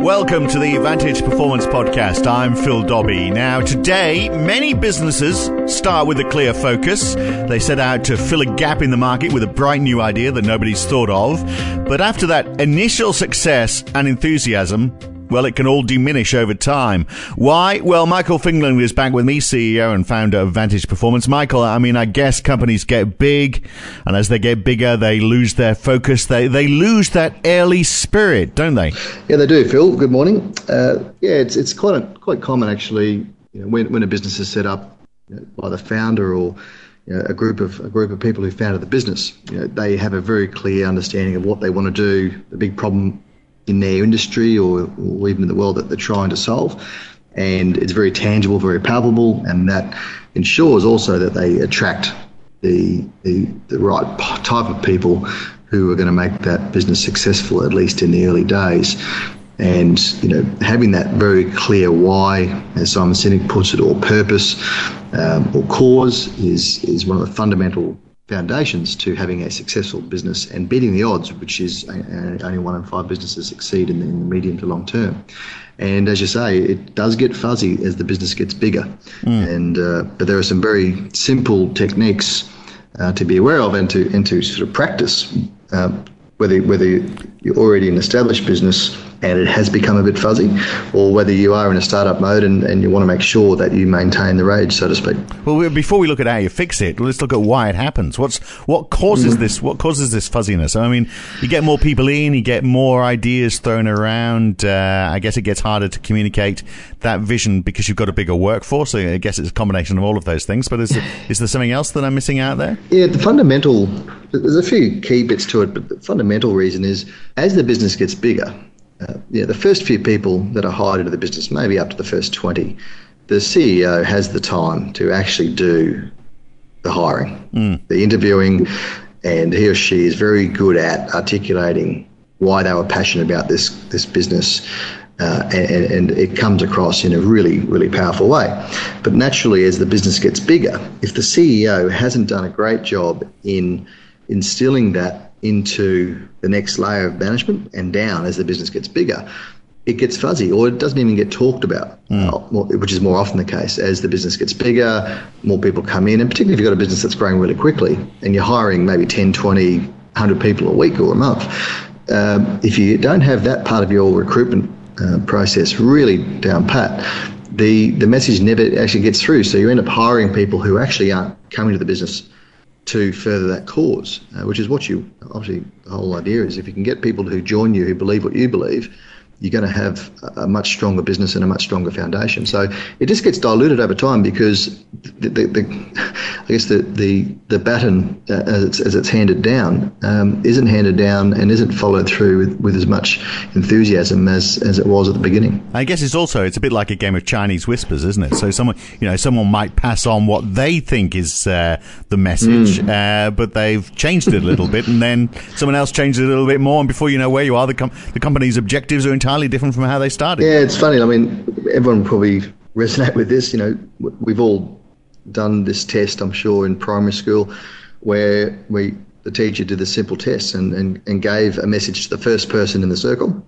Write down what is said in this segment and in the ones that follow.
Welcome to the Vantage Performance Podcast. I'm Phil Dobbie. Now, today, many businesses start with a clear focus. They set out to fill a gap in the market with a bright new idea that nobody's thought of. But after that initial success and enthusiasm, well, it can all diminish over time. Why? Well, Michael Fingland is back with me, CEO and founder of Vantage Performance. Michael, I guess companies get big, and as they get bigger, they lose their focus. They lose that early spirit, don't they? Yeah, they do, Phil. Good morning. It's quite common, actually, when a business is set up by the founder or a group of people who founded the business. They have a very clear understanding of what they want to do, the big problem in their industry or even in the world that they're trying to solve. And it's very tangible, very palpable, and that ensures also that they attract the right type of people who are going to make that business successful, at least in the early days. And, having that very clear why, as Simon Sinek puts it, or purpose or cause is one of the fundamental foundations to having a successful business and beating the odds, which is only 1 in 5 businesses succeed in the medium to long term. And as you say, it does get fuzzy as the business gets bigger. And but there are some very simple techniques to be aware of and to sort of practice, whether you're already an established business and it has become a bit fuzzy, or whether you are in a startup mode and you want to make sure that you maintain the rage, so to speak. Well, before we look at how you fix it, let's look at why it happens. What causes this fuzziness? You get more people in, you get more ideas thrown around. I guess it gets harder to communicate that vision because you've got a bigger workforce. So I guess it's a combination of all of those things. But is there something else that I'm missing out there? Yeah, there's a few key bits to it, but the fundamental reason is as the business gets bigger, the first few people that are hired into the business, maybe up to the first 20, the CEO has the time to actually do the hiring, the interviewing, and he or she is very good at articulating why they were passionate about this business, and it comes across in a really, really powerful way. But naturally, as the business gets bigger, if the CEO hasn't done a great job in instilling that into the next layer of management and down as the business gets bigger, it gets fuzzy, or it doesn't even get talked about, which is more often the case. As the business gets bigger, more people come in, and particularly if you've got a business that's growing really quickly and you're hiring maybe 10, 20, 100 people a week or a month, if you don't have that part of your recruitment process really down pat, the message never actually gets through. So you end up hiring people who actually aren't coming to the business to further that cause, which is what you obviously, the whole idea is if you can get people who join you who believe what you believe, you're going to have a much stronger business and a much stronger foundation. So it just gets diluted over time because the baton as it's handed down isn't handed down and isn't followed through with as much enthusiasm as it was at the beginning. I guess it's a bit like a game of Chinese whispers, isn't it? So someone might pass on what they think is the message, but they've changed it a little bit, and then someone else changed it a little bit more, and before you know where you are, the company's objectives are entirely different from how they started. Yeah, it's funny. Everyone probably resonate with this. We've all done this test, I'm sure, in primary school, where the teacher did the simple test and gave a message to the first person in the circle,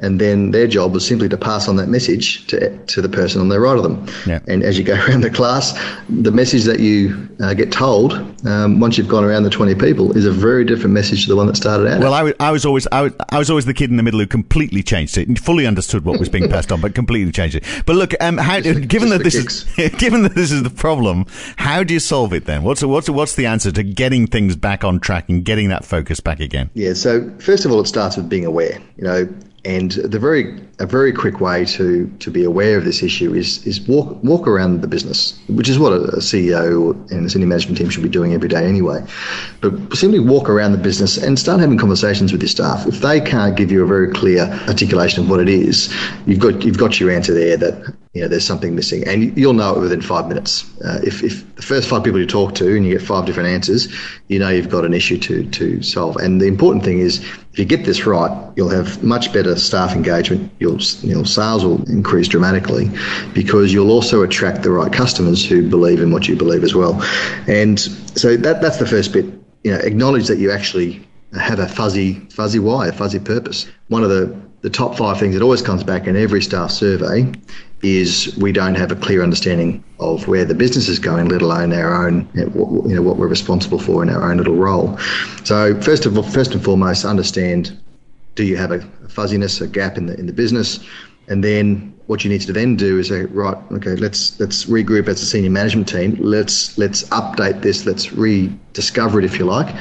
and then their job was simply to pass on that message to the person on the right of them. Yeah. And as you go around the class, the message that you get told once you've gone around the 20 people is a very different message to the one that started out. Well, I was always the kid in the middle who completely changed it and fully understood what was being passed on, but completely changed it. But look, given that this is the problem, how do you solve it then? What's the answer to getting things back on track and getting that focus back again? Yeah. So first of all, it starts with being aware. And a very quick way to be aware of this issue is walk around the business, which is what a CEO and a senior management team should be doing every day anyway. But simply walk around the business and start having conversations with your staff. If they can't give you a very clear articulation of what it is, you've got your answer there that there's something missing, and you'll know it within 5 minutes. If the first 5 people you talk to and you get 5 different answers, you've got an issue to solve. And the important thing is, if you get this right, you'll have much better staff engagement. Your sales will increase dramatically because you'll also attract the right customers who believe in what you believe as well. And so that's the first bit. Acknowledge that you actually have a fuzzy why, a fuzzy purpose. One of the the top five things that always comes back in every staff survey is we don't have a clear understanding of where the business is going, let alone our own, what we're responsible for in our own little role. So first and foremost, understand, do you have a fuzziness, a gap in the business? And then what you need to then do is say, right, okay, let's regroup as a senior management team. Let's update this. Let's rediscover it, if you like,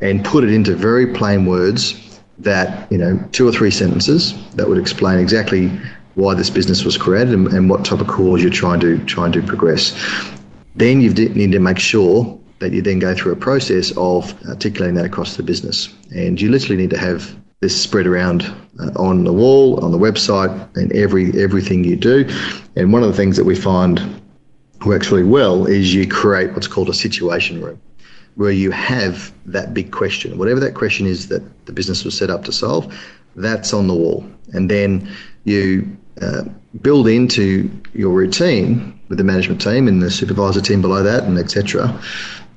and put it into very plain words that, 2 or 3 sentences that would explain exactly why this business was created and what type of cause you're trying to progress. Then you need to make sure that you then go through a process of articulating that across the business. And you literally need to have this spread around on the wall, on the website, and everything you do. And one of the things that we find works really well is you create what's called a situation room, where you have that big question, whatever that question is that the business was set up to solve, that's on the wall. And then you build into your routine with the management team and the supervisor team below that, and etc.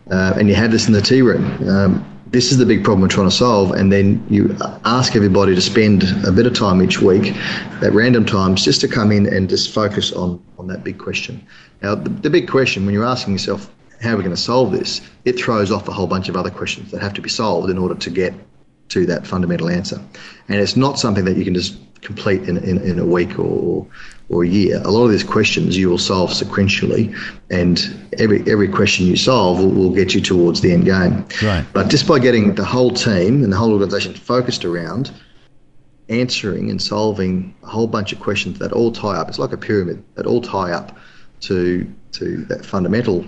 And you have this in the tea room. This is the big problem we're trying to solve, and then you ask everybody to spend a bit of time each week at random times just to come in and just focus on that big question. Now, the big question, when you're asking yourself, how are we going to solve this, it throws off a whole bunch of other questions that have to be solved in order to get to that fundamental answer. And it's not something that you can just complete in a week or a year. A lot of these questions you will solve sequentially, and every question you solve will get you towards the end game. Right. But just by getting the whole team and the whole organization focused around answering and solving a whole bunch of questions that all tie up, it's like a pyramid, that all tie up to that fundamental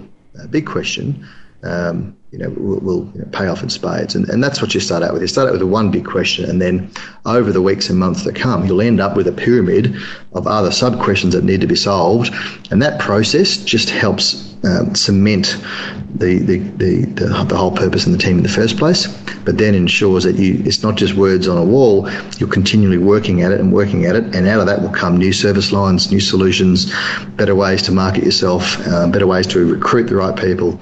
big question, will pay off in spades. And that's what you start out with. You start out with the one big question, and then over the weeks and months to come, you'll end up with a pyramid of other sub-questions that need to be solved. And that process just helps cement the whole purpose in the team in the first place, but then ensures that it's not just words on a wall, you're continually working at it, and out of that will come new service lines, new solutions, better ways to market yourself, better ways to recruit the right people,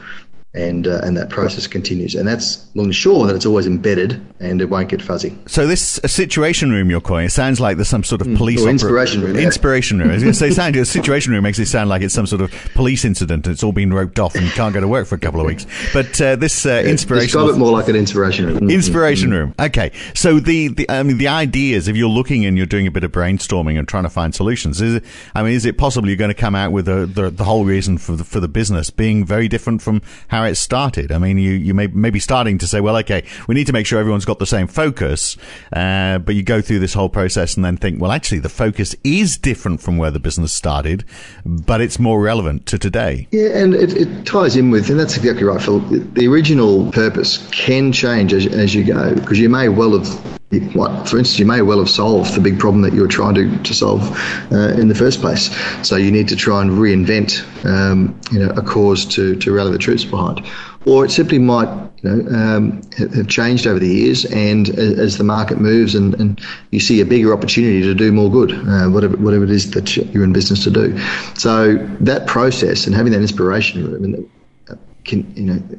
and that process continues. And that's will ensure that it's always embedded and it won't get fuzzy. So this situation room you're calling, it sounds like there's some sort of police... Or inspiration room. Inspiration room. I was going to say, a situation room makes it sound like it's some sort of police incident. It's all been roped off and you can't go to work for a couple of weeks. But this inspiration... Describe it more like an inspiration room. Inspiration room. Okay. So the ideas, if you're looking and you're doing a bit of brainstorming and trying to find solutions, is it possible you're going to come out with the whole reason for the business being very different from how it started? I mean, you may be starting to say, well, okay, we need to make sure everyone's got the same focus, but you go through this whole process and then think, well, actually, the focus is different from where the business started, but it's more relevant to today. Yeah, and it ties in with, and that's exactly right, Phil, the original purpose can change as you go, because you may well have... For instance, you may well have solved the big problem that you were trying to solve in the first place. So you need to try and reinvent, a cause to rally the troops behind. Or it simply might, have changed over the years, and as the market moves and you see a bigger opportunity to do more good, whatever it is that you're in business to do. So that process and having that inspiration room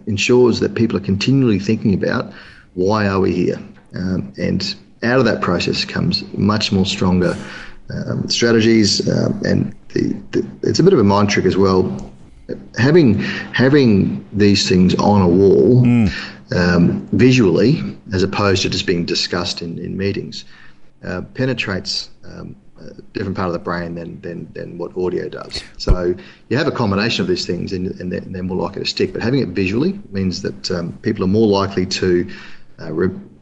ensures that people are continually thinking about, why are we here? And out of that process comes much more stronger strategies, and it's a bit of a mind trick as well. Having these things on a wall visually, as opposed to just being discussed in meetings, penetrates a different part of the brain than what audio does. So you have a combination of these things, and they're more likely to stick. But having it visually means that people are more likely to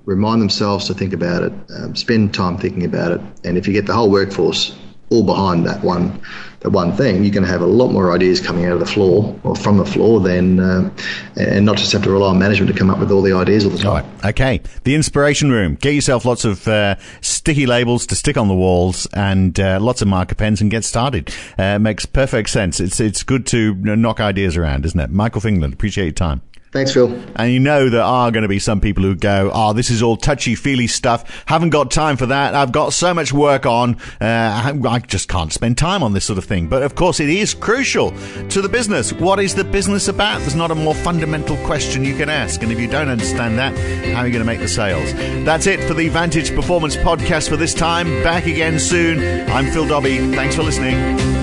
remind themselves to think about it, spend time thinking about it, and if you get the whole workforce all behind that one thing, you're going to have a lot more ideas coming out of the floor or from the floor than, and not just have to rely on management to come up with all the ideas all the time. All right. Okay, the inspiration room. Get yourself lots of sticky labels to stick on the walls and lots of marker pens and get started. Makes perfect sense. It's good to knock ideas around, isn't it? Michael Fingland, appreciate your time. Thanks, Phil. And you know there are going to be some people who go, oh, this is all touchy-feely stuff. Haven't got time for that. I've got so much work on. I just can't spend time on this sort of thing. But, of course, it is crucial to the business. What is the business about? There's not a more fundamental question you can ask. And if you don't understand that, how are you going to make the sales? That's it for the Vantage Performance podcast for this time. Back again soon. I'm Phil Dobbie. Thanks for listening.